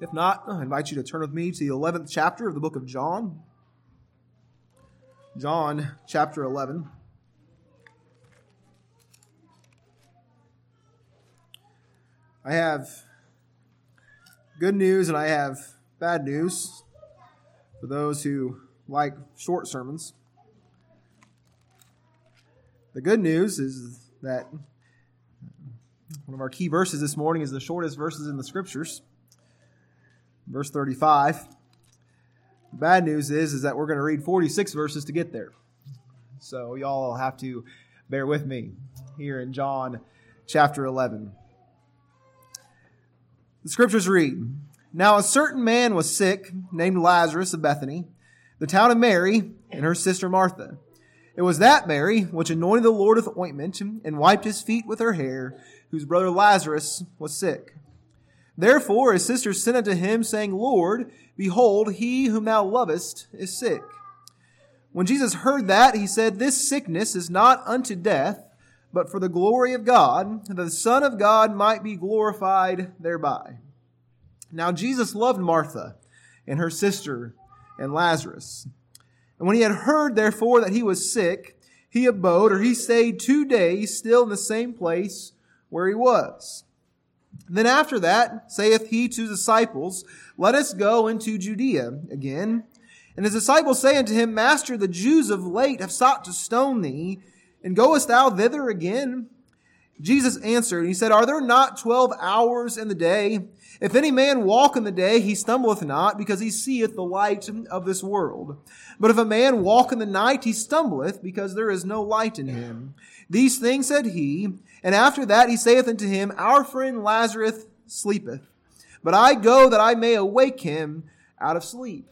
If not, I invite you to turn with me to the 11th chapter of the book of John. John chapter 11. I have good news and I have bad news for those who like short sermons. The good news is that one of our key verses this morning is the shortest verses in the Scriptures, verse 35. The bad news is that we're going to read 46 verses to get there. So y'all have to bear with me here in John chapter 11. The Scriptures read, "Now a certain man was sick, named Lazarus of Bethany, the town of Mary and her sister Martha. It was that Mary which anointed the Lord with ointment and wiped his feet with her hair, whose brother Lazarus was sick. Therefore his sisters sent unto him, saying, Lord, behold, he whom thou lovest is sick. When Jesus heard that, he said, This sickness is not unto death, but for the glory of God, that the Son of God might be glorified thereby. Now Jesus loved Martha and her sister and Lazarus. And when he had heard, therefore, that he was sick, he abode, or he stayed 2 days still in the same place where he was. Then after that, saith he to his disciples, Let us go into Judea again. And his disciples say unto him, Master, the Jews of late have sought to stone thee, and goest thou thither again? Jesus answered, and he said, Are there not 12 hours in the day? If any man walk in the day, he stumbleth not, because he seeth the light of this world. But if a man walk in the night, he stumbleth, because there is no light in him. These things said he, and after that he saith unto him, Our friend Lazarus sleepeth, but I go that I may awake him out of sleep.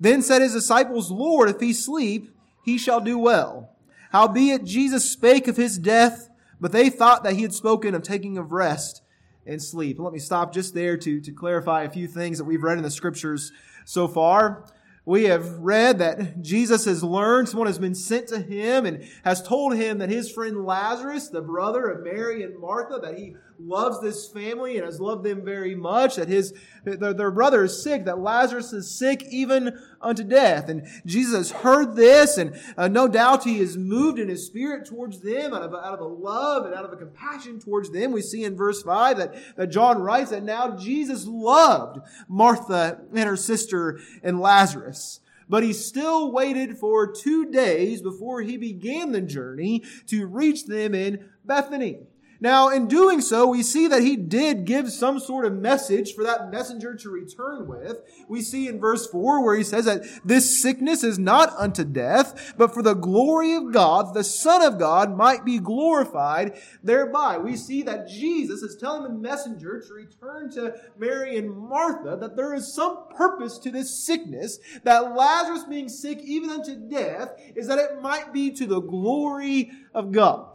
Then said his disciples, Lord, if he sleep, he shall do well. Howbeit Jesus spake of his death, but they thought that he had spoken of taking of rest and sleep." Let me stop just there to clarify a few things that we've read in the Scriptures so far. We have read that Jesus has learned, someone has been sent to him and has told him that his friend Lazarus, the brother of Mary and Martha, that he loves this family and has loved them very much, that their brother is sick, that Lazarus is sick even unto death. And Jesus heard this, and no doubt he is moved in his spirit towards them out of a love and out of a compassion towards them. We see in verse 5 that John writes that now Jesus loved Martha and her sister and Lazarus. But he still waited for 2 days before he began the journey to reach them in Bethany. Now, in doing so, we see that he did give some sort of message for that messenger to return with. We see in verse 4 where he says that this sickness is not unto death, but for the glory of God, the Son of God might be glorified thereby. We see that Jesus is telling the messenger to return to Mary and Martha that there is some purpose to this sickness, that Lazarus being sick even unto death is that it might be to the glory of God.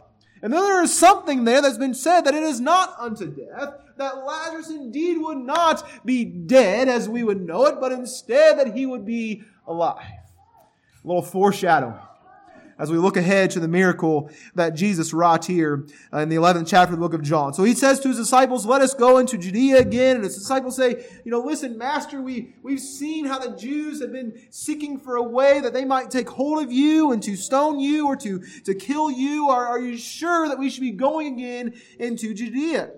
And then there is something there that's been said that it is not unto death, that Lazarus indeed would not be dead as we would know it, but instead that he would be alive. A little foreshadowing as we look ahead to the miracle that Jesus wrought here in the 11th chapter of the book of John. So he says to his disciples, let us go into Judea again. And his disciples say, listen, Master, we've seen how the Jews have been seeking for a way that they might take hold of you and to stone you or to kill you. Are you sure that we should be going again into Judea?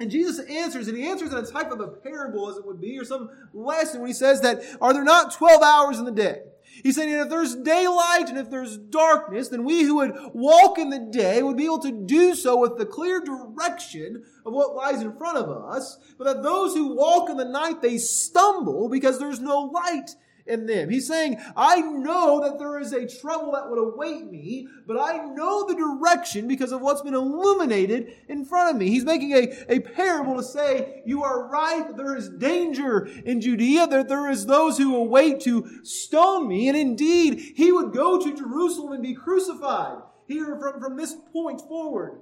And Jesus answers, and he answers in a type of a parable as it would be, or some lesson, when he says that, are there not 12 hours in the day? He said, if there's daylight and if there's darkness, then we who would walk in the day would be able to do so with the clear direction of what lies in front of us, but that those who walk in the night, they stumble because there's no light in them. He's saying, I know that there is a trouble that would await me, but I know the direction because of what's been illuminated in front of me. He's making a parable to say, you are right, that there is danger in Judea, that there is those who await to stone me, and indeed, he would go to Jerusalem and be crucified here from this point forward.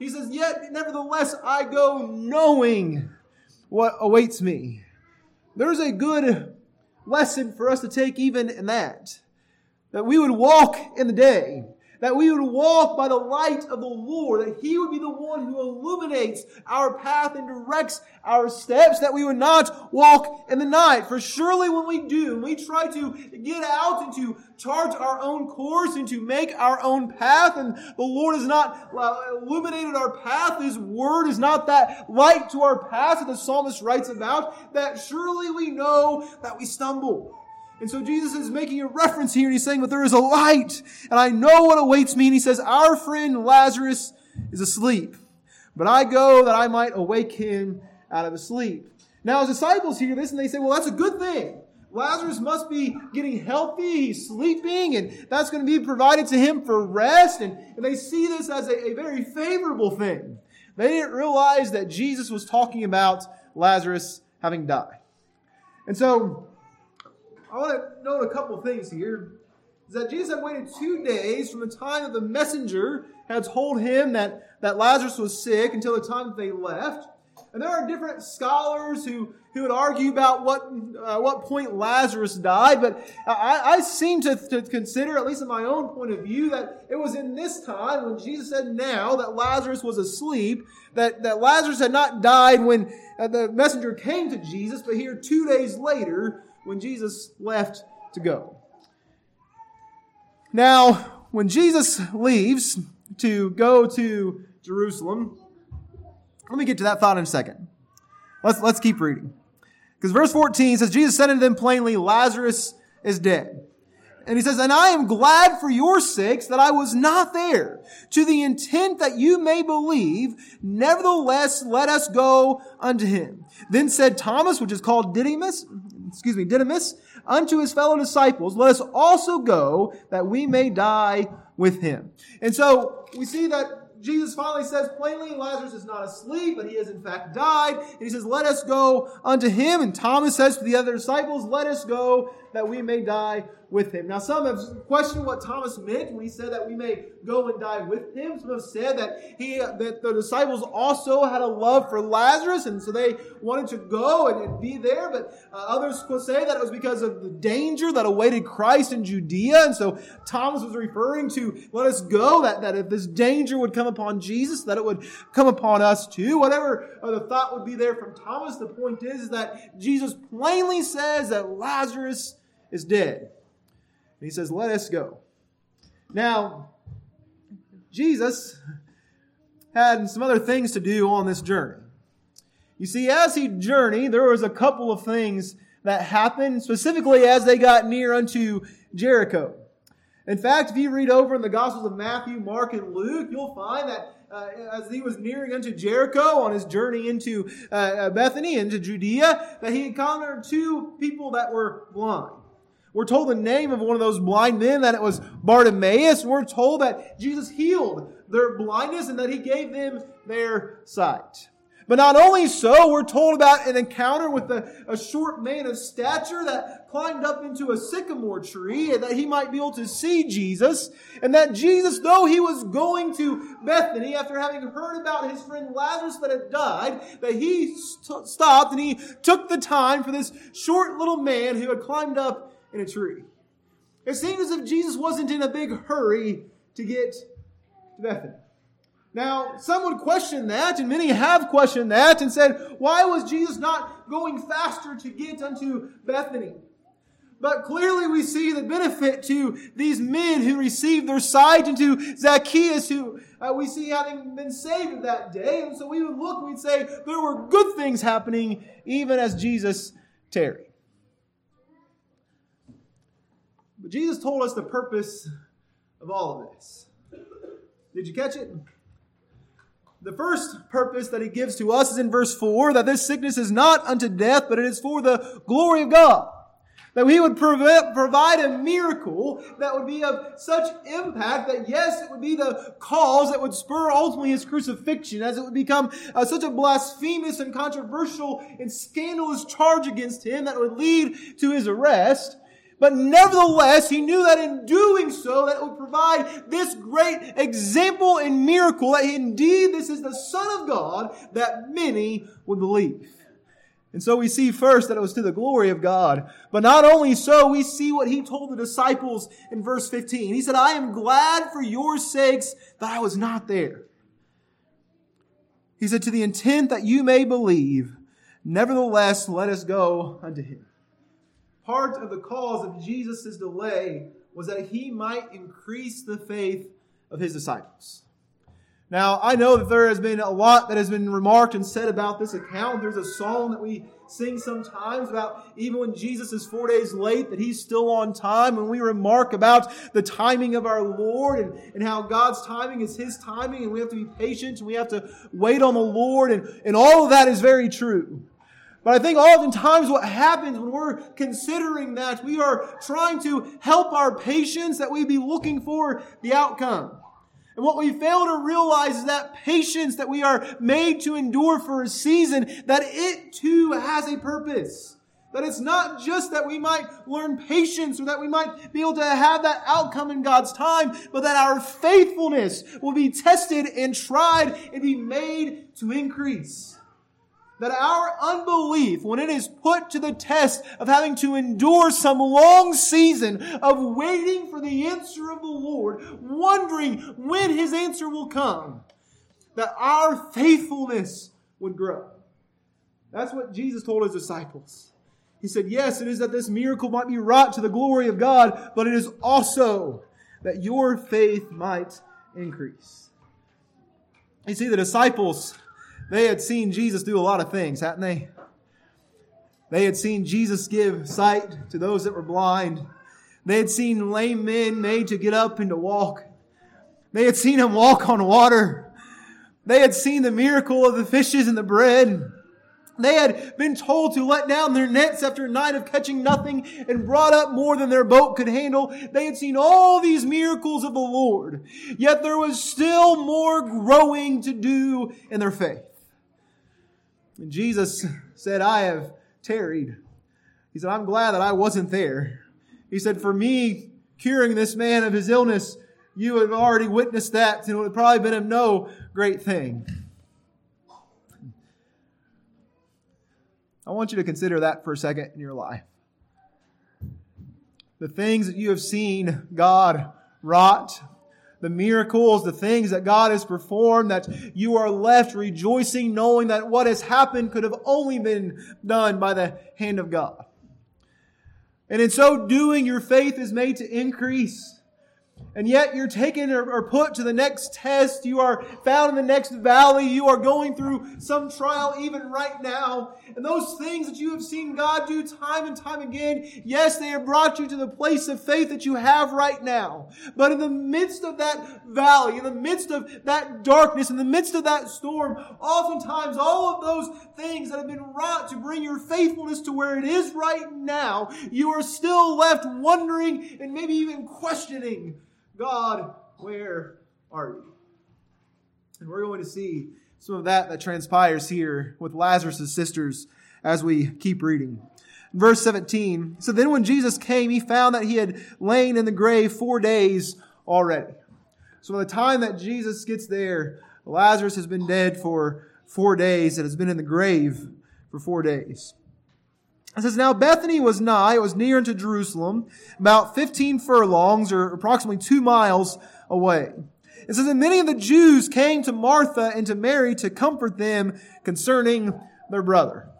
He says, yet nevertheless, I go knowing what awaits me. There's a good lesson for us to take even in that we would walk in the day, that we would walk by the light of the Lord, that He would be the one who illuminates our path and directs our steps, that we would not walk in the night. For surely when we do, we try to get out and to chart our own course and to make our own path, and the Lord has not illuminated our path. His Word is not that light to our path that the psalmist writes about, that surely we know that we stumble. And so Jesus is making a reference here, and He's saying, but there is a light, and I know what awaits me. And He says, our friend Lazarus is asleep, but I go that I might awake him out of his sleep. Now His disciples hear this, and they say, well, that's a good thing. Lazarus must be getting healthy, he's sleeping, and that's going to be provided to him for rest. And they see this as a very favorable thing. They didn't realize that Jesus was talking about Lazarus having died. And so I want to note a couple things here. Is that Jesus had waited 2 days from the time that the messenger had told him that Lazarus was sick until the time that they left. And there are different scholars who would argue about what point Lazarus died. But I seem to consider, at least in my own point of view, that it was in this time when Jesus said now that Lazarus was asleep, that Lazarus had not died when the messenger came to Jesus, but here 2 days later when Jesus left to go. Now, when Jesus leaves to go to Jerusalem, let me get to that thought in a second. Let's keep reading. Because verse 14 says, Jesus said unto them plainly, Lazarus is dead. And He says, and I am glad for your sakes that I was not there, to the intent that you may believe. Nevertheless, let us go unto him. Then said Thomas, which is called Didymus, unto his fellow disciples, let us also go that we may die with him. And so we see that Jesus finally says plainly, Lazarus is not asleep, but he has in fact died. And He says, let us go unto him. And Thomas says to the other disciples, let us go that we may die with him. Now some have questioned what Thomas meant when he said that we may go and die with him. Some have said that the disciples also had a love for Lazarus, and so they wanted to go and be there. But others will say that it was because of the danger that awaited Christ in Judea. And so Thomas was referring to let us go, that if this danger would come upon Jesus, that it would come upon us too. Whatever the thought would be there from Thomas, the point is that Jesus plainly says that Lazarus is dead. And He says, let us go. Now, Jesus had some other things to do on this journey. You see, as He journeyed, there was a couple of things that happened, specifically as they got near unto Jericho. In fact, if you read over in the Gospels of Matthew, Mark, and Luke, you'll find that as He was nearing unto Jericho on His journey into Bethany, into Judea, that He encountered two people that were blind. We're told the name of one of those blind men, that it was Bartimaeus. We're told that Jesus healed their blindness and that He gave them their sight. But not only so, we're told about an encounter with a short man of stature that climbed up into a sycamore tree that he might be able to see Jesus. And that Jesus, though He was going to Bethany after having heard about his friend Lazarus that had died, that He stopped and He took the time for this short little man who had climbed up in a tree. It seemed as if Jesus wasn't in a big hurry to get to Bethany. Now, some would question that, and many have questioned that, and said, why was Jesus not going faster to get unto Bethany? But clearly we see the benefit to these men who received their sight, and to Zacchaeus, who we see having been saved that day. And so we would look and we'd say, there were good things happening even as Jesus tarried. But Jesus told us the purpose of all of this. Did you catch it? The first purpose that He gives to us is in verse 4, that this sickness is not unto death, but it is for the glory of God. That He would provide a miracle that would be of such impact that, yes, it would be the cause that would spur ultimately His crucifixion, as it would become such a blasphemous and controversial and scandalous charge against Him that would lead to His arrest. But nevertheless, He knew that in doing so, that it would provide this great example and miracle that indeed this is the Son of God, that many would believe. And so we see first that it was to the glory of God. But not only so, we see what he told the disciples in verse 15. He said, I am glad for your sakes that I was not there. He said, to the intent that you may believe, nevertheless, let us go unto him. Part of the cause of Jesus' delay was that he might increase the faith of his disciples. Now, I know that there has been a lot that has been remarked and said about this account. There's a song that we sing sometimes about even when Jesus is 4 days late, that he's still on time. And we remark about the timing of our Lord and how God's timing is his timing. And we have to be patient and we have to wait on the Lord. And all of that is very true. But I think oftentimes what happens when we're considering that, we are trying to help our patience, that we be looking for the outcome. And what we fail to realize is that patience that we are made to endure for a season, that it too has a purpose. That it's not just that we might learn patience or that we might be able to have that outcome in God's time, but that our faithfulness will be tested and tried and be made to increase. That our unbelief, when it is put to the test of having to endure some long season of waiting for the answer of the Lord, wondering when His answer will come, that our faithfulness would grow. That's what Jesus told His disciples. He said, yes, it is that this miracle might be wrought to the glory of God, but it is also that your faith might increase. You see, the disciples, they had seen Jesus do a lot of things, hadn't they? They had seen Jesus give sight to those that were blind. They had seen lame men made to get up and to walk. They had seen Him walk on water. They had seen the miracle of the fishes and the bread. They had been told to let down their nets after a night of catching nothing and brought up more than their boat could handle. They had seen all these miracles of the Lord. Yet there was still more growing to do in their faith. And Jesus said, I have tarried. He said, I'm glad that I wasn't there. He said, for me, curing this man of his illness, you have already witnessed that, and it would have probably been of no great thing. I want you to consider that for a second in your life. The things that you have seen God wrought, the miracles, the things that God has performed, that you are left rejoicing, knowing that what has happened could have only been done by the hand of God. And in so doing, your faith is made to increase. And yet you're taken or put to the next test. You are found in the next valley. You are going through some trial even right now. And those things that you have seen God do time and time again, yes, they have brought you to the place of faith that you have right now. But in the midst of that valley, in the midst of that darkness, in the midst of that storm, oftentimes all of those things that have been wrought to bring your faithfulness to where it is right now, you are still left wondering and maybe even questioning, God, where are you? And we're going to see some of that transpires here with Lazarus' sisters as we keep reading. Verse 17, so then when Jesus came, he found that he had lain in the grave 4 days already. So by the time that Jesus gets there, Lazarus has been dead for 4 days and has been in the grave for 4 days. It says, now Bethany was nigh, it was near unto Jerusalem, about 15 furlongs, or approximately 2 miles away. It says, and many of the Jews came to Martha and to Mary to comfort them concerning their brother.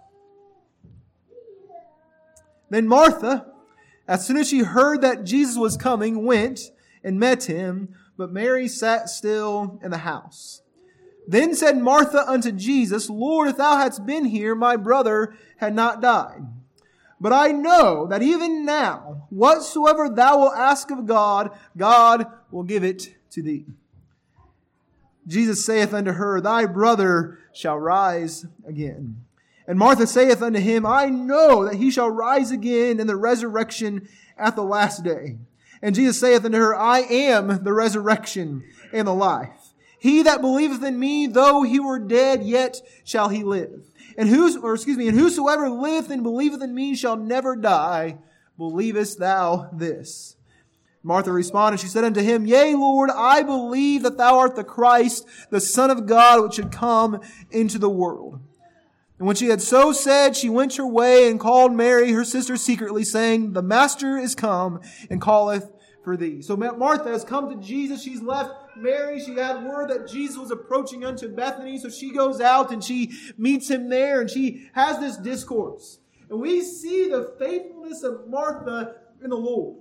Then Martha, as soon as she heard that Jesus was coming, went and met him, but Mary sat still in the house. Then said Martha unto Jesus, Lord, if thou hadst been here, my brother had not died. But I know that even now, whatsoever thou wilt ask of God, God will give it to thee. Jesus saith unto her, thy brother shall rise again. And Martha saith unto him, I know that he shall rise again in the resurrection at the last day. And Jesus saith unto her, I am the resurrection and the life. He that believeth in me, though he were dead, yet shall he live. And whosoever liveth and believeth in me shall never die. Believest thou this? Martha responded, she said unto him, Yea, Lord, I believe that thou art the Christ, the Son of God, which should come into the world. And when she had so said, she went her way and called Mary, her sister, secretly, saying, The Master is come and calleth for thee. So Martha has come to Jesus. She's left Mary. She had word that Jesus was approaching unto Bethany. So she goes out and she meets him there and she has this discourse. And we see the faithfulness of Martha in the Lord.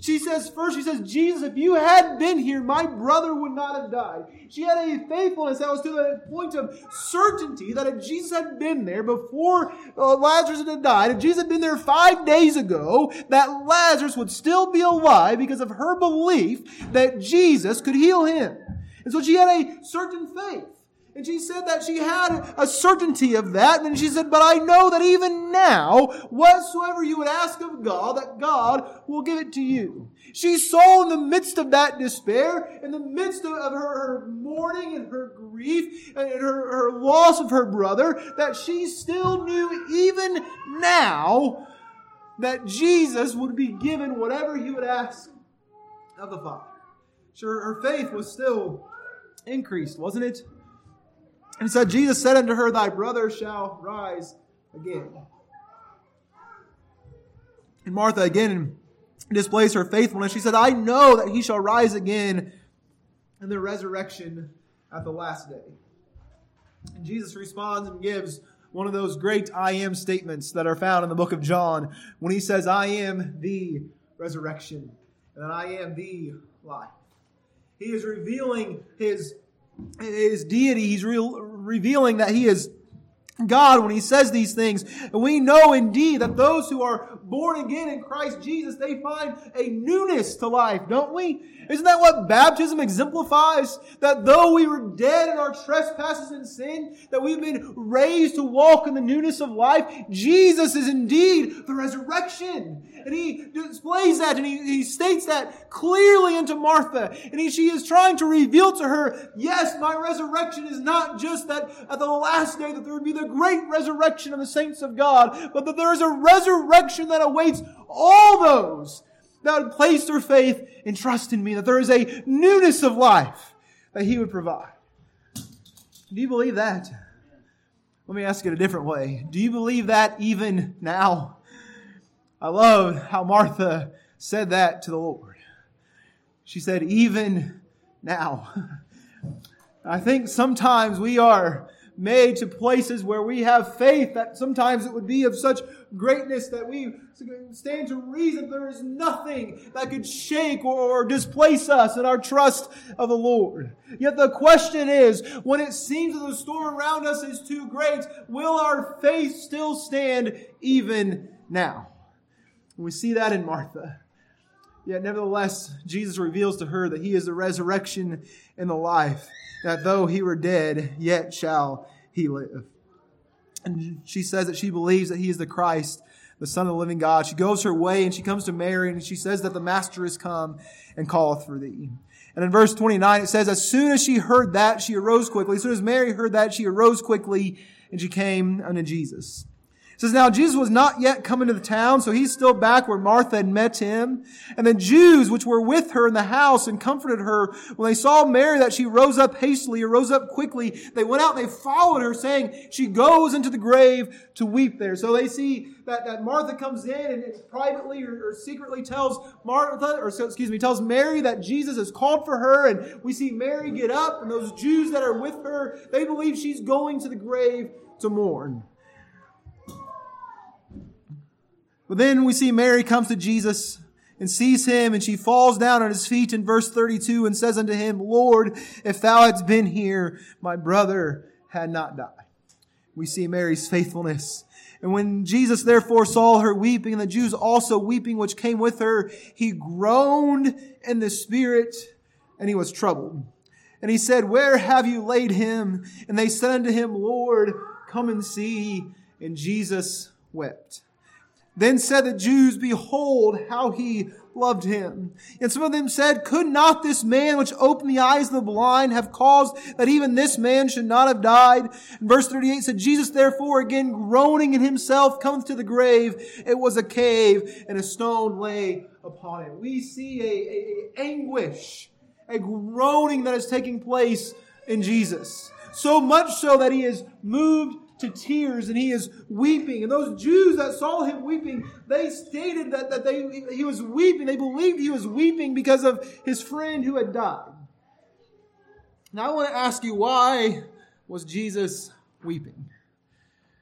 She says first, she says, Jesus, if you had been here, my brother would not have died. She had a faithfulness that was to the point of certainty that if Jesus had been there before Lazarus had died, if Jesus had been there 5 days ago, that Lazarus would still be alive because of her belief that Jesus could heal him. And so she had a certain faith. And she said that she had a certainty of that. And she said, but I know that even now, whatsoever you would ask of God, that God will give it to you. She saw in the midst of that despair, in the midst of her mourning and her grief and her loss of her brother, that she still knew even now that Jesus would be given whatever he would ask of the Father. Sure, her faith was still increased, wasn't it? And so Jesus said unto her, Thy brother shall rise again. And Martha again displays her faithfulness. She said, I know that he shall rise again in the resurrection at the last day. And Jesus responds and gives one of those great I am statements that are found in the book of John when he says, I am the resurrection and that I am the life. He is revealing his deity. He's revealing that he is God when he says these things. And we know indeed that those who are born again in Christ Jesus, they find a newness to life, don't we? Isn't that what baptism exemplifies? That though we were dead in our trespasses and sin, that we've been raised to walk in the newness of life. Jesus is indeed the resurrection. And he displays that and he states that clearly unto Martha. And she is trying to reveal to her, yes, my resurrection is not just that at the last day that there would be the great resurrection of the saints of God, but that there is a resurrection that awaits all those that would place their faith and trust in me, that there is a newness of life that he would provide. Do you believe that? Let me ask it a different way. Do you believe that even now? I love how Martha said that to the Lord. She said, even now. I think sometimes we are made to places where we have faith that sometimes it would be of such greatness that we stand to reason there is nothing that could shake or displace us in our trust of the Lord. Yet the question is, when it seems that the storm around us is too great, will our faith still stand even now? And we see that in Martha. Yet nevertheless, Jesus reveals to her that he is the resurrection and the life, that though he were dead, yet shall he live. And she says that she believes that he is the Christ, the Son of the living God. She goes her way and she comes to Mary and she says that the Master is come and calleth for thee. And in verse 29, it says, as soon as she heard that, she arose quickly. As soon as Mary heard that, she arose quickly and she came unto Jesus. It says, now Jesus was not yet come into the town, so he's still back where Martha had met him. And the Jews which were with her in the house and comforted her, when they saw Mary that she rose up hastily, or rose up quickly, they went out and they followed her, saying, she goes into the grave to weep there. So they see that Martha comes in and privately or secretly tells Mary that Jesus has called for her. And we see Mary get up, and those Jews that are with her, they believe she's going to the grave to mourn. But then we see Mary comes to Jesus and sees him, and she falls down on his feet in verse 32 and says unto him, Lord, if thou hadst been here, my brother had not died. We see Mary's faithfulness. And when Jesus therefore saw her weeping, and the Jews also weeping, which came with her, he groaned in the spirit, and he was troubled. And he said, Where have you laid him? And they said unto him, Lord, come and see. And Jesus wept. Then said the Jews, Behold, how he loved him. And some of them said, Could not this man which opened the eyes of the blind have caused that even this man should not have died? And verse 38 said, Jesus therefore again groaning in himself cometh to the grave. It was a cave, and a stone lay upon it. We see a anguish, a groaning that is taking place in Jesus. So much so that he is moved to tears, and he is weeping. And those Jews that saw him weeping, they stated that he was weeping. They believed he was weeping because of his friend who had died. Now I want to ask you, why was Jesus weeping?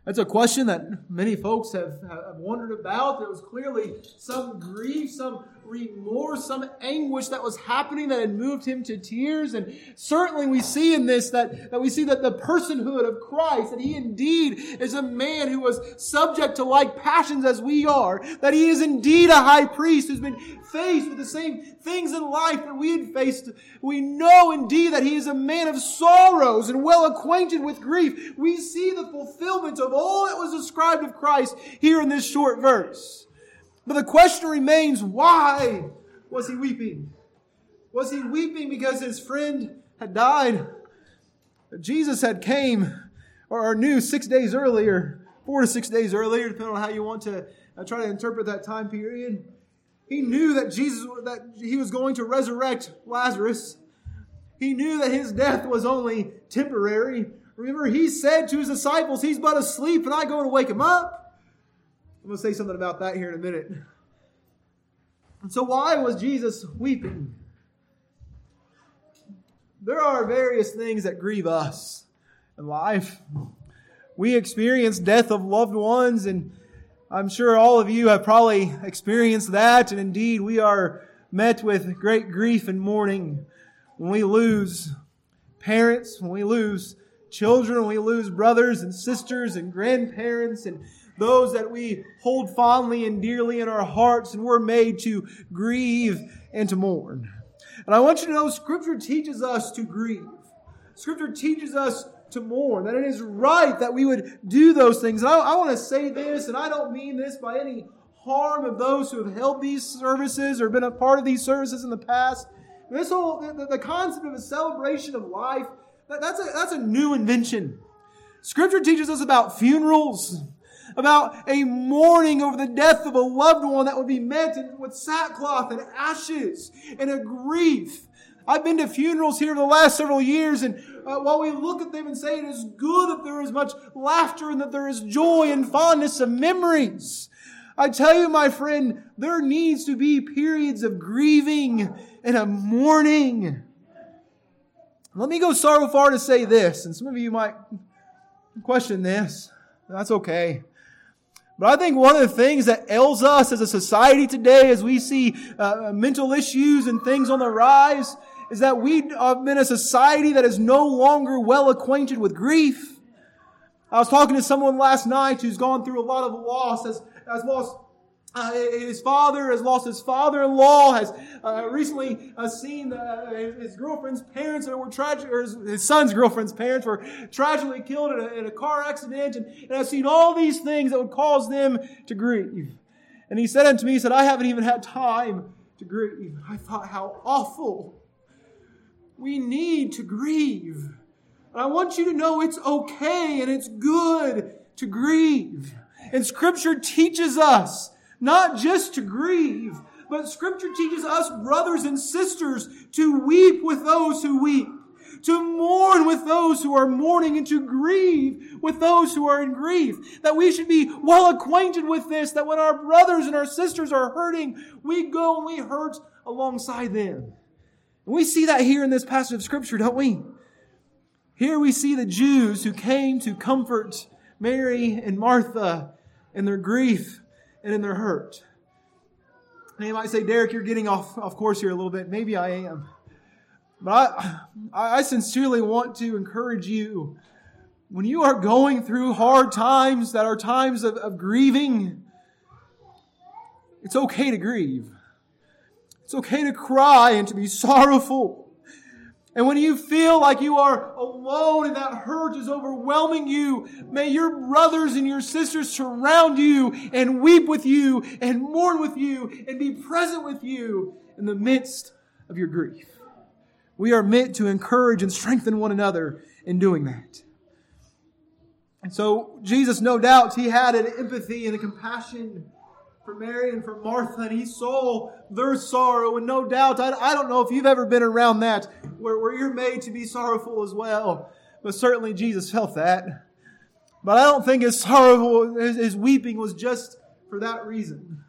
That's a question that many folks have wondered about. There was clearly some grief, some remorse, some anguish that was happening that had moved him to tears. And certainly we see in this that the personhood of Christ, that he indeed is a man who was subject to like passions as we are, that he is indeed a high priest who's been faced with the same things in life that we had faced. We know indeed that he is a man of sorrows and well acquainted with grief. We see the fulfillment of all that was described of Christ here in this short verse. But the question remains, why was he weeping? Was he weeping because his friend had died? Jesus had came, or knew 6 days earlier, 4 to 6 days earlier, depending on how you want to try to interpret that time period. He knew that he was going to resurrect Lazarus. He knew that his death was only temporary. Remember, he said to his disciples, he's but asleep and I go to wake him up. I'm going to say something about that here in a minute. And so why was Jesus weeping? There are various things that grieve us in life. We experience death of loved ones, and I'm sure all of you have probably experienced that. And indeed, we are met with great grief and mourning when we lose parents, when we lose children, when we lose brothers and sisters and grandparents and those that we hold fondly and dearly in our hearts, and we're made to grieve and to mourn. And I want you to know, Scripture teaches us to grieve. Scripture teaches us to mourn, that it is right that we would do those things. And I want to say this, and I don't mean this by any harm of those who have held these services or been a part of these services in the past. This whole, the concept of a celebration of life, that's a new invention. Scripture teaches us about funerals, about a mourning over the death of a loved one that would be met with sackcloth and ashes and a grief. I've been to funerals here for the last several years, and while we look at them and say it is good that there is much laughter and that there is joy and fondness of memories, I tell you, my friend, there needs to be periods of grieving and a mourning. Let me go so far to say this, and some of you might question this. That's okay. But I think one of the things that ails us as a society today, as we see mental issues and things on the rise, is that we have been a society that is no longer well acquainted with grief. I was talking to someone last night who's gone through a lot of loss, has lost his father, has lost his father-in-law, has recently seen his girlfriend's parents that were tragic, or his son's girlfriend's parents were tragically killed in a car accident, and has seen all these things that would cause them to grieve. And he said unto me, he said, I haven't even had time to grieve. I thought, how awful. We need to grieve. And I want you to know it's okay and it's good to grieve. And Scripture teaches us not just to grieve, but Scripture teaches us, brothers and sisters, to weep with those who weep, to mourn with those who are mourning, and to grieve with those who are in grief. That we should be well acquainted with this, that when our brothers and our sisters are hurting, we go and we hurt alongside them. And we see that here in this passage of Scripture, don't we? Here we see the Jews who came to comfort Mary and Martha in their grief and in their hurt. And you might say, Derek, you're getting off course here a little bit. Maybe I am. But I sincerely want to encourage you, when you are going through hard times that are times of grieving, it's okay to grieve. It's okay to cry and to be sorrowful. And when you feel like you are alone and that hurt is overwhelming you, may your brothers and your sisters surround you and weep with you and mourn with you and be present with you in the midst of your grief. We are meant to encourage and strengthen one another in doing that. And so Jesus, no doubt, he had an empathy and a compassion for Mary and for Martha, and he saw their sorrow. And no doubt, I don't know if you've ever been around that, where you're made to be sorrowful as well. But certainly Jesus felt that. But I don't think his sorrowful, his weeping was just for that reason.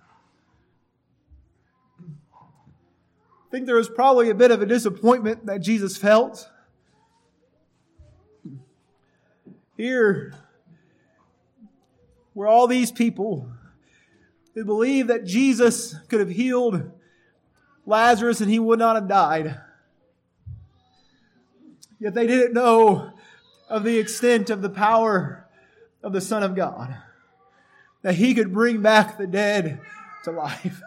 I think there was probably a bit of a disappointment that Jesus felt. Here, were all these people who believed that Jesus could have healed Lazarus and he would not have died. Yet they didn't know of the extent of the power of the Son of God, that He could bring back the dead to life.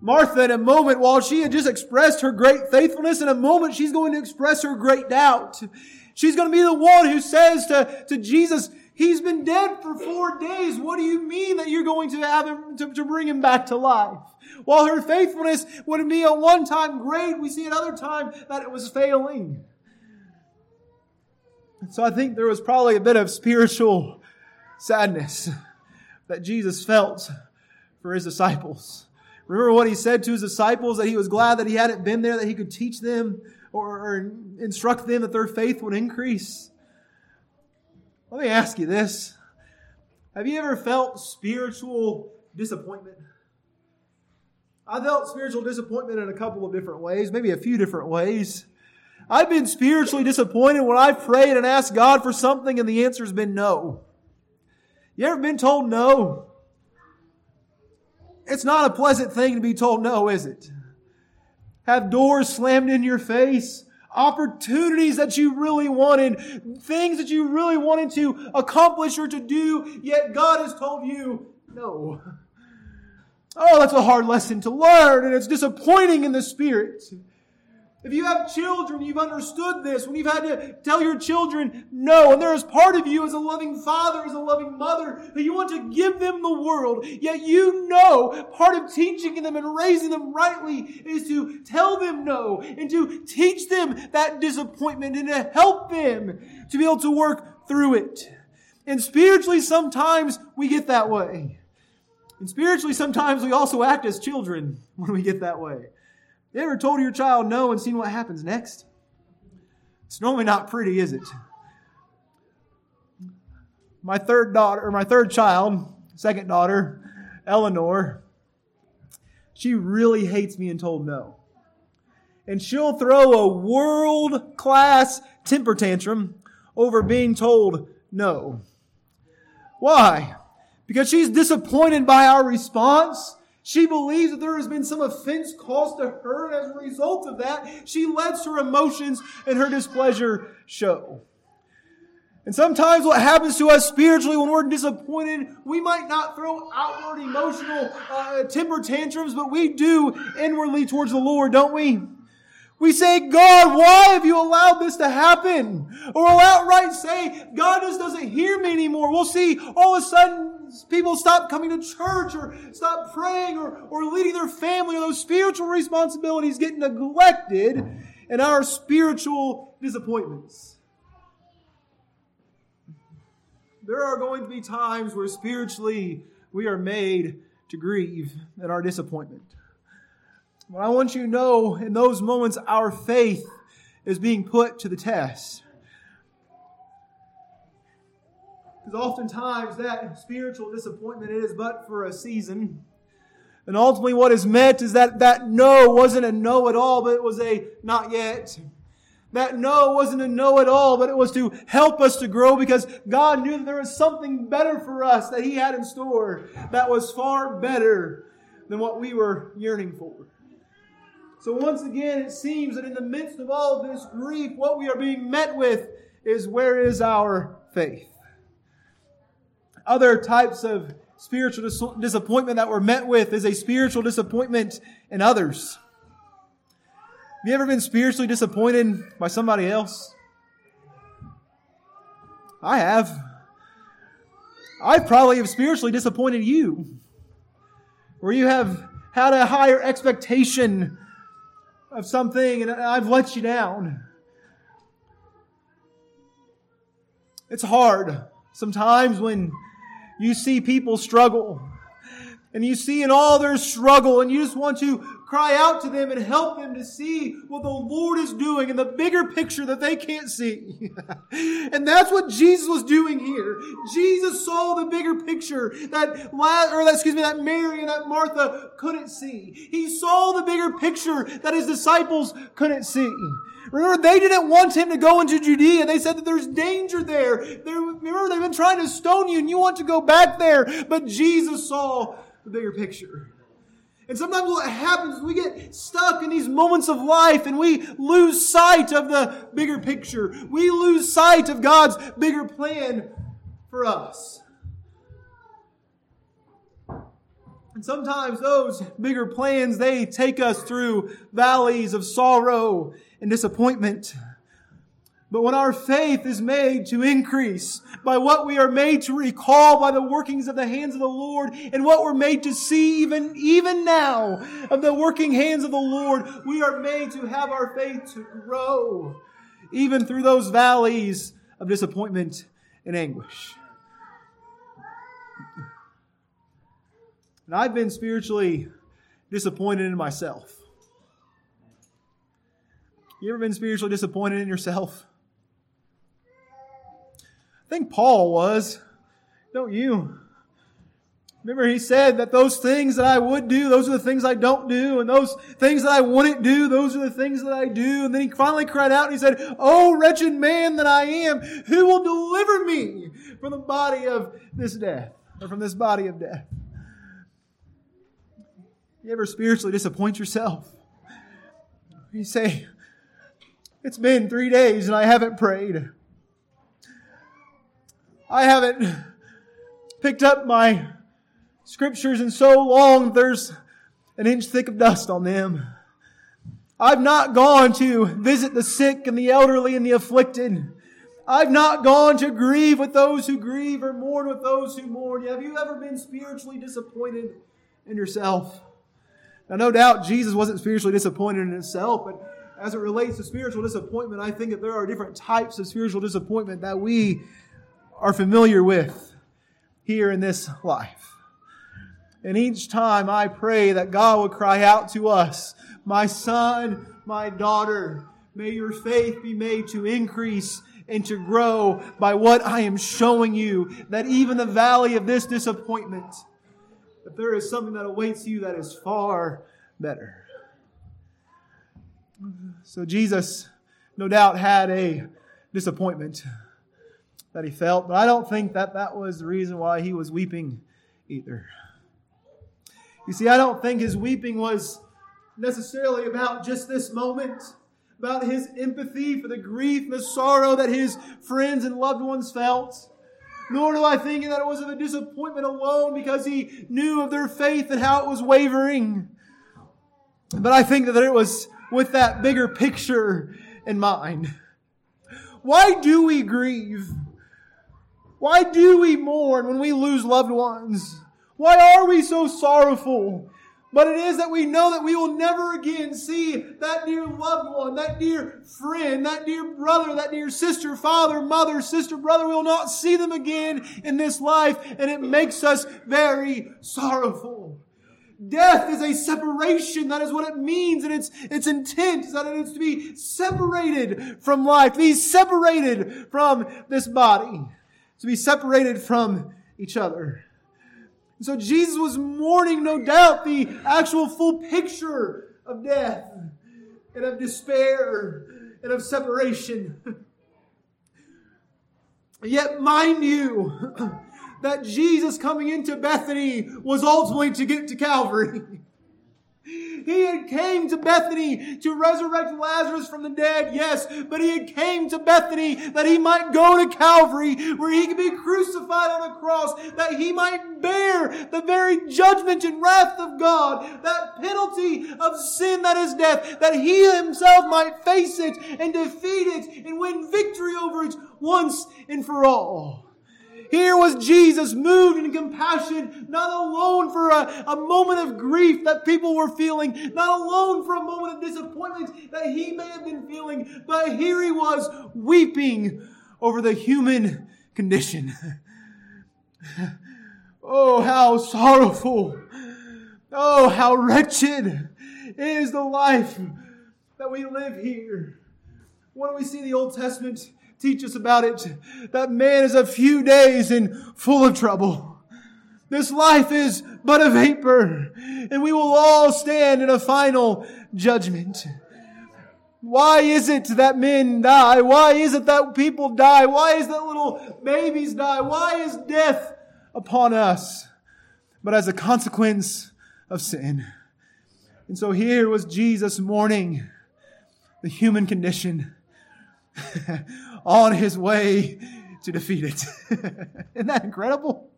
Martha, in a moment, while she had just expressed her great faithfulness, in a moment she's going to express her great doubt. She's going to be the one who says to Jesus, He's been dead for 4 days. What do you mean that you're going to have him, to bring him back to life? While her faithfulness would be a one-time grade, we see another time that it was failing. And so I think there was probably a bit of spiritual sadness that Jesus felt for His disciples. Remember what He said to His disciples, that He was glad that He hadn't been there, that He could teach them or instruct them that their faith would increase. Let me ask you this. Have you ever felt spiritual disappointment? I felt spiritual disappointment in a couple of different ways, maybe a few different ways. I've been spiritually disappointed when I've prayed and asked God for something and the answer's been no. You ever been told no? It's not a pleasant thing to be told no, is it? Have doors slammed in your face? Opportunities that you really wanted, things that you really wanted to accomplish or to do, yet God has told you no. Oh, that's a hard lesson to learn, and it's disappointing in the spirit. If you have children, you've understood this. When you've had to tell your children no, and there is part of you as a loving father, as a loving mother, that you want to give them the world. Yet you know part of teaching them and raising them rightly is to tell them no and to teach them that disappointment and to help them to be able to work through it. And spiritually, sometimes we get that way. And spiritually, sometimes we also act as children when we get that way. You ever told your child no and seen what happens next? It's normally not pretty, is it? Second daughter, Eleanor, she really hates being told no. And she'll throw a world-class temper tantrum over being told no. Why? Because she's disappointed by our response. She believes that there has been some offense caused to her, and as a result of that, she lets her emotions and her displeasure show. And sometimes what happens to us spiritually when we're disappointed, we might not throw outward emotional temper tantrums, but we do inwardly towards the Lord, don't we? We say, God, why have you allowed this to happen? Or we'll outright say, God just doesn't hear me anymore. We'll see all of a sudden people stop coming to church or stop praying or leading their family, or those spiritual responsibilities get neglected in our spiritual disappointments. There are going to be times where spiritually we are made to grieve at our disappointment. But I want you to know, in those moments, our faith is being put to the test. Because oftentimes that spiritual disappointment is but for a season. And ultimately what is meant is that no wasn't a no at all, but it was a not yet. That no wasn't a no at all, but it was to help us to grow, because God knew that there was something better for us that He had in store that was far better than what we were yearning for. So once again, it seems that in the midst of all of this grief, what we are being met with is, where is our faith? Other types of spiritual disappointment that we're met with is a spiritual disappointment in others. Have you ever been spiritually disappointed by somebody else? I have. I probably have spiritually disappointed you, where you have had a higher expectation of something, and I've let you down. It's hard sometimes when you see people struggle, and you see in all their struggle, and you just want to Cry out to them and help them to see what the Lord is doing in the bigger picture that they can't see. And that's what Jesus was doing here. Jesus saw the bigger picture that Mary and that Martha couldn't see. He saw the bigger picture that his disciples couldn't see. Remember, they didn't want him to go into Judea. They said that there's danger there. Remember, they've been trying to stone you and you want to go back there. But Jesus saw the bigger picture. And sometimes what happens is we get stuck in these moments of life and we lose sight of the bigger picture. We lose sight of God's bigger plan for us. And sometimes those bigger plans, they take us through valleys of sorrow and disappointment. But when our faith is made to increase by what we are made to recall by the workings of the hands of the Lord and what we're made to see even now of the working hands of the Lord, we are made to have our faith to grow even through those valleys of disappointment and anguish. And I've been spiritually disappointed in myself. You ever been spiritually disappointed in yourself? I think Paul was, don't you? Remember he said that those things that I would do, those are the things I don't do, and those things that I wouldn't do, those are the things that I do. And then he finally cried out and he said, "Oh, wretched man that I am, who will deliver me from the body of this death, or from this body of death?" You ever spiritually disappoint yourself? You say, "It's been 3 days and I haven't prayed. I haven't picked up my scriptures in so long there's an inch thick of dust on them. I've not gone to visit the sick and the elderly and the afflicted. I've not gone to grieve with those who grieve or mourn with those who mourn." Have you ever been spiritually disappointed in yourself? Now, no doubt Jesus wasn't spiritually disappointed in himself, but as it relates to spiritual disappointment, I think that there are different types of spiritual disappointment that we are familiar with here in this life. And each time I pray that God would cry out to us, "My son, my daughter, may your faith be made to increase and to grow by what I am showing you, that even the valley of this disappointment, that there is something that awaits you that is far better." So Jesus, no doubt, had a disappointment that he felt, but I don't think that was the reason why he was weeping either. You see, I don't think his weeping was necessarily about just this moment, about his empathy for the grief and the sorrow that his friends and loved ones felt. Nor do I think that it was of a disappointment alone because he knew of their faith and how it was wavering. But I think that it was with that bigger picture in mind. Why do we grieve? Why do we mourn when we lose loved ones? Why are we so sorrowful? But it is that we know that we will never again see that dear loved one, that dear friend, that dear brother, that dear sister, father, mother, sister, brother. We will not see them again in this life, and it makes us very sorrowful. Death is a separation. That is what it means, and its intent is that it is to be separated from life, to be separated from this body, to be separated from each other. And so Jesus was mourning, no doubt, the actual full picture of death and of despair and of separation. Yet, mind you, that Jesus coming into Bethany was ultimately to get to Calvary. He had came to Bethany to resurrect Lazarus from the dead, yes, but he had came to Bethany that he might go to Calvary where he could be crucified on a cross, that he might bear the very judgment and wrath of God, that penalty of sin that is death, that he himself might face it and defeat it and win victory over it once and for all. Here was Jesus moved in compassion, not alone for a moment of grief that people were feeling, not alone for a moment of disappointment that he may have been feeling, but here he was weeping over the human condition. Oh, how sorrowful. Oh, how wretched is the life that we live here. What do we see in the Old Testament teach us about it? That man is a few days and full of trouble. This life is but a vapor, and we will all stand in a final judgment. Why is it that men die? Why is it that people die? Why is that little babies die? Why is death upon us? But as a consequence of sin. And so here was Jesus mourning the human condition on His way to defeat it. Isn't that incredible?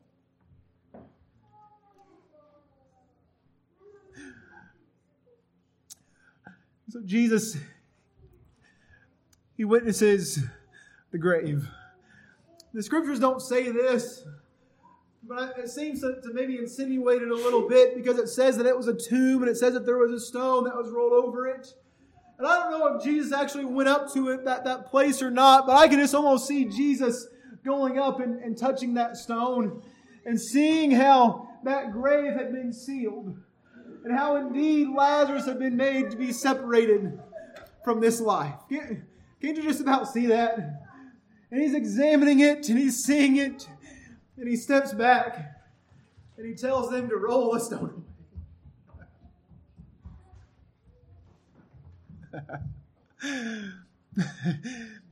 So Jesus, He witnesses the grave. The Scriptures don't say this, but it seems to maybe insinuate it a little bit, because it says that it was a tomb, and it says that there was a stone that was rolled over it. And I don't know if Jesus actually went up to it, that place or not, but I can just almost see Jesus going up and touching that stone and seeing how that grave had been sealed and how indeed Lazarus had been made to be separated from this life. Can't you just about see that? And He's examining it, and He's seeing it, and He steps back and He tells them to roll a stone.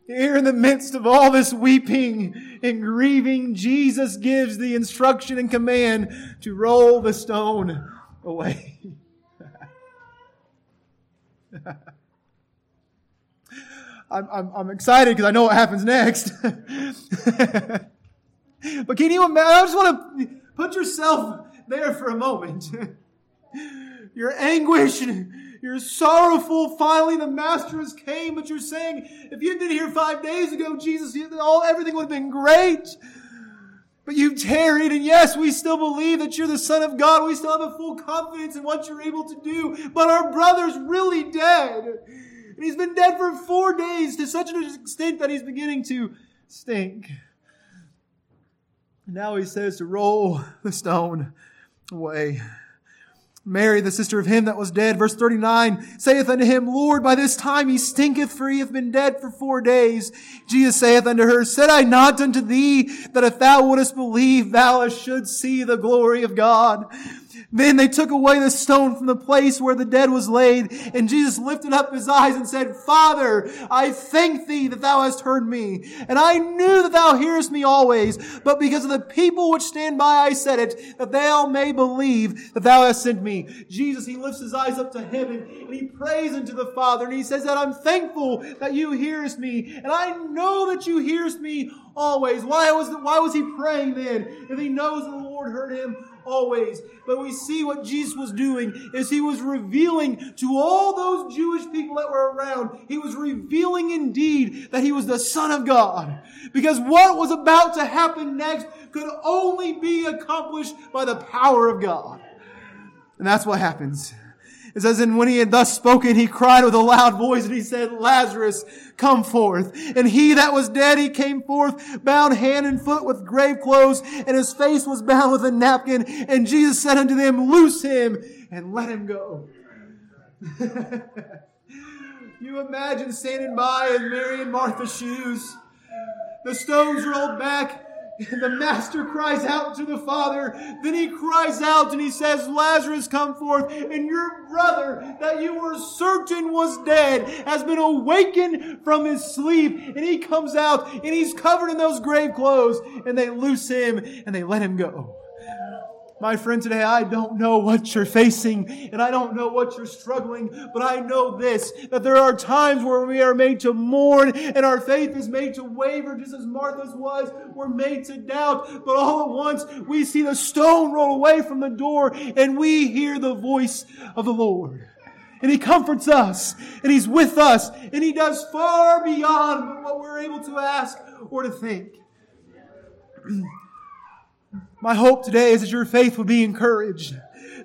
Here in the midst of all this weeping and grieving, Jesus gives the instruction and command to roll the stone away. I'm excited because I know what happens next. But can you imagine? I just want to put yourself there for a moment. Your anguish, you're sorrowful. Finally, the Master has came, but you're saying, if you'd been here 5 days ago, Jesus, everything would have been great. But you've tarried, and yes, we still believe that you're the Son of God. We still have a full confidence in what you're able to do. But our brother's really dead. And he's been dead for 4 days to such an extent that he's beginning to stink. And now He says to roll the stone away. Mary, the sister of him that was dead, verse 39, saith unto Him, Lord, by this time he stinketh, for he hath been dead for 4 days. Jesus saith unto her, said I not unto thee, that if thou wouldest believe, thou shouldst see the glory of God? Then they took away the stone from the place where the dead was laid, and Jesus lifted up His eyes and said, Father, I thank Thee that Thou hast heard me, and I knew that Thou hearest me always, but because of the people which stand by I said it, that they all may believe that Thou hast sent me. Jesus, He lifts His eyes up to heaven, and He prays unto the Father, and He says that I'm thankful that You hearest me, and I know that You hearest me always. Why was He praying then, if He knows that the Lord heard Him always? But we see what Jesus was doing is He was revealing to all those Jewish people that were around, He was revealing indeed that He was the Son of God. Because what was about to happen next could only be accomplished by the power of God. And that's what happens. It says, and when He had thus spoken, He cried with a loud voice, and He said, Lazarus, come forth. And he that was dead, he came forth, bound hand and foot with grave clothes, and his face was bound with a napkin. And Jesus said unto them, loose him and let him go. You imagine standing by in Mary and Martha's shoes. The stones rolled back. And the Master cries out to the Father. Then He cries out and He says, Lazarus, come forth. And your brother that you were certain was dead has been awakened from his sleep. And he comes out and he's covered in those grave clothes. And they loose him and they let him go. My friend, today I don't know what you're facing and I don't know what you're struggling, but I know this, that there are times where we are made to mourn and our faith is made to waver, just as Martha's was. We're made to doubt, but all at once we see the stone roll away from the door and we hear the voice of the Lord. And He comforts us and He's with us and He does far beyond what we're able to ask or to think. My hope today is that your faith will be encouraged.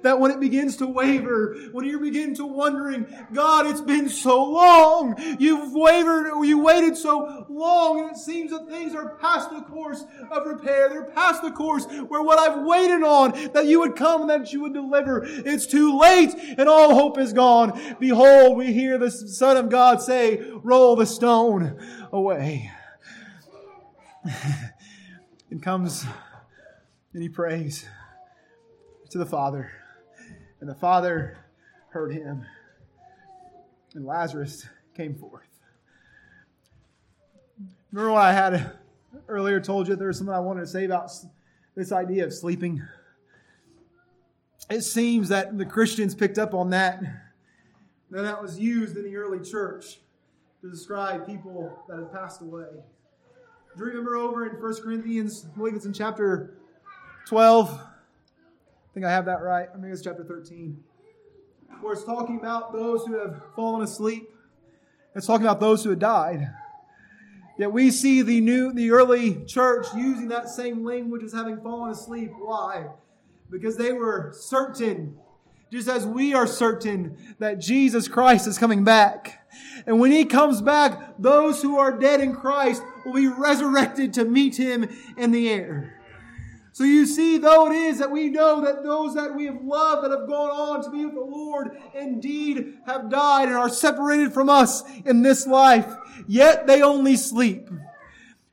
That when it begins to waver, when you begin to wondering, God, it's been so long. You've wavered, or you waited so long, and it seems that things are past the course of repair. They're past the course where what I've waited on, that you would come and that you would deliver. It's too late, and all hope is gone. Behold, we hear the Son of God say, roll the stone away. And comes and he prays to the Father. And the Father heard him. And Lazarus came forth. Remember what I had earlier told you? There was something I wanted to say about this idea of sleeping. It seems that the Christians picked up on that. Now that was used in the early church to describe people that had passed away. Do you remember over in 1 Corinthians, I believe it's in chapter 12. I think I have that right. I mean, it's chapter 13. Where it's talking about those who have fallen asleep. It's talking about those who had died. Yet we see the early church using that same language as having fallen asleep. Why? Because they were certain, just as we are certain, that Jesus Christ is coming back. And when He comes back, those who are dead in Christ will be resurrected to meet Him in the air. So you see, though it is that we know that those that we have loved that have gone on to be with the Lord indeed have died and are separated from us in this life, yet they only sleep.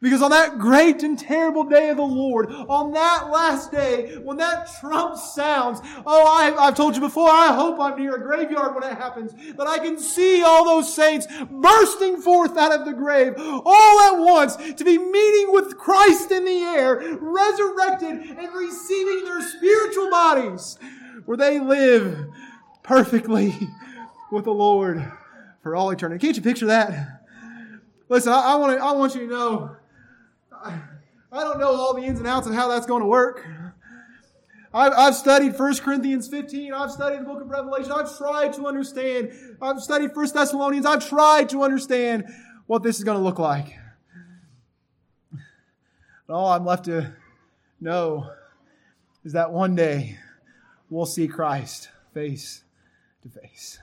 Because on that great and terrible day of the Lord, on that last day, when that trump sounds, I've told you before, I hope I'm near a graveyard when it happens, that I can see all those saints bursting forth out of the grave, all at once, to be meeting with Christ in the air, resurrected and receiving their spiritual bodies, where they live perfectly with the Lord for all eternity. Can't you picture that? Listen, I want you to know, I don't know all the ins and outs of how that's going to work. I've studied 1 Corinthians 15. I've studied the book of Revelation. I've tried to understand. I've studied 1 Thessalonians. I've tried to understand what this is going to look like. And all I'm left to know is that one day we'll see Christ face to face.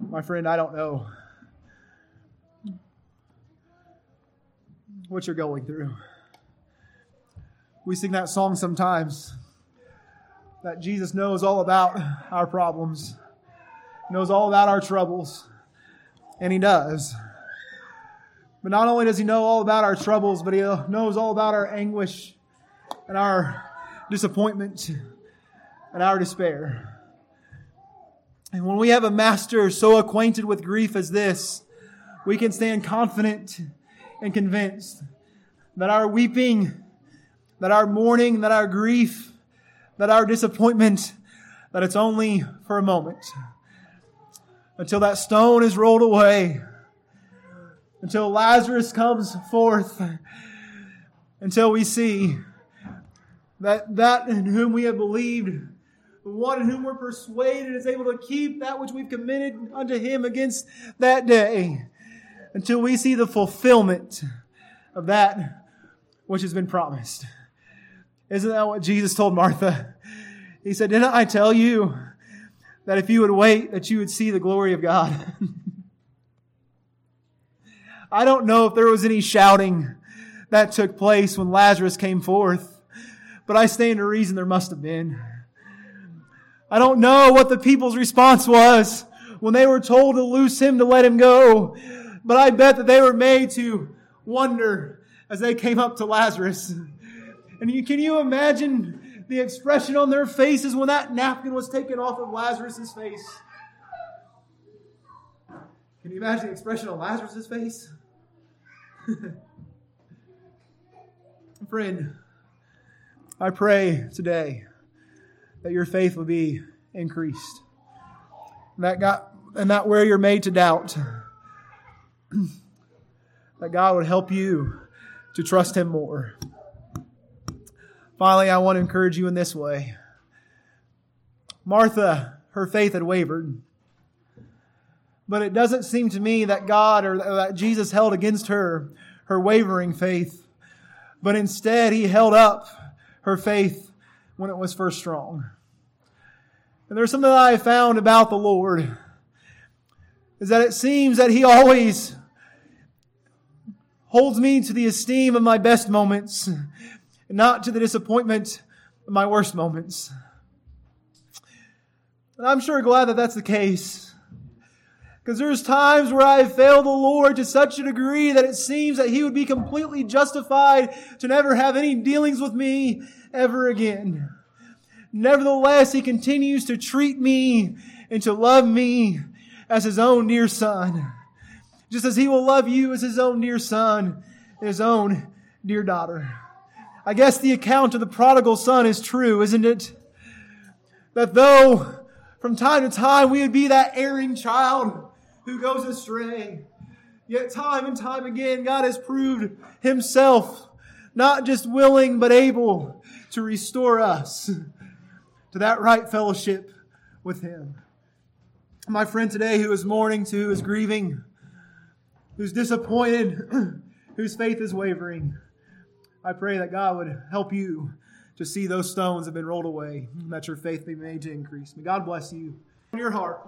My friend, I don't know what you're going through. We sing that song sometimes that Jesus knows all about our problems, knows all about our troubles, and He does. But not only does He know all about our troubles, but He knows all about our anguish and our disappointment and our despair. And when we have a master so acquainted with grief as this, we can stand confident and convinced that our weeping, that our mourning, that our grief, that our disappointment, that it's only for a moment. Until that stone is rolled away. Until Lazarus comes forth. Until we see that in whom we have believed, the one in whom we're persuaded is able to keep that which we've committed unto Him against that day. Until we see the fulfillment of that which has been promised. Isn't that what Jesus told Martha? He said, didn't I tell you that if you would wait, that you would see the glory of God? I don't know if there was any shouting that took place when Lazarus came forth, but I stand to reason there must have been. I don't know what the people's response was when they were told to loose him to let him go. But I bet that they were made to wonder as they came up to Lazarus. And can you imagine the expression on their faces when that napkin was taken off of Lazarus' face? Can you imagine the expression on Lazarus' face? Friend, I pray today that your faith will be increased. And that where you're made to doubt, that God would help you to trust Him more. Finally, I want to encourage you in this way. Martha, her faith had wavered. But it doesn't seem to me that God or that Jesus held against her wavering faith. But instead, He held up her faith when it was first strong. And there's something that I found about the Lord, is that it seems that He always holds me to the esteem of my best moments, and not to the disappointment of my worst moments. And I'm sure glad that that's the case, because there's times where I've failed the Lord to such a degree that it seems that He would be completely justified to never have any dealings with me ever again. Nevertheless, He continues to treat me and to love me as His own dear son, just as He will love you as His own dear son and His own dear daughter. I guess the account of the prodigal son is true, isn't it? That though from time to time we would be that erring child who goes astray, yet time and time again God has proved Himself not just willing but able to restore us to that right fellowship with Him. My friend today who is mourning, to who is grieving, who's disappointed, whose faith is wavering, I pray that God would help you to see those stones have been rolled away, and that your faith be made to increase. May God bless you in your heart.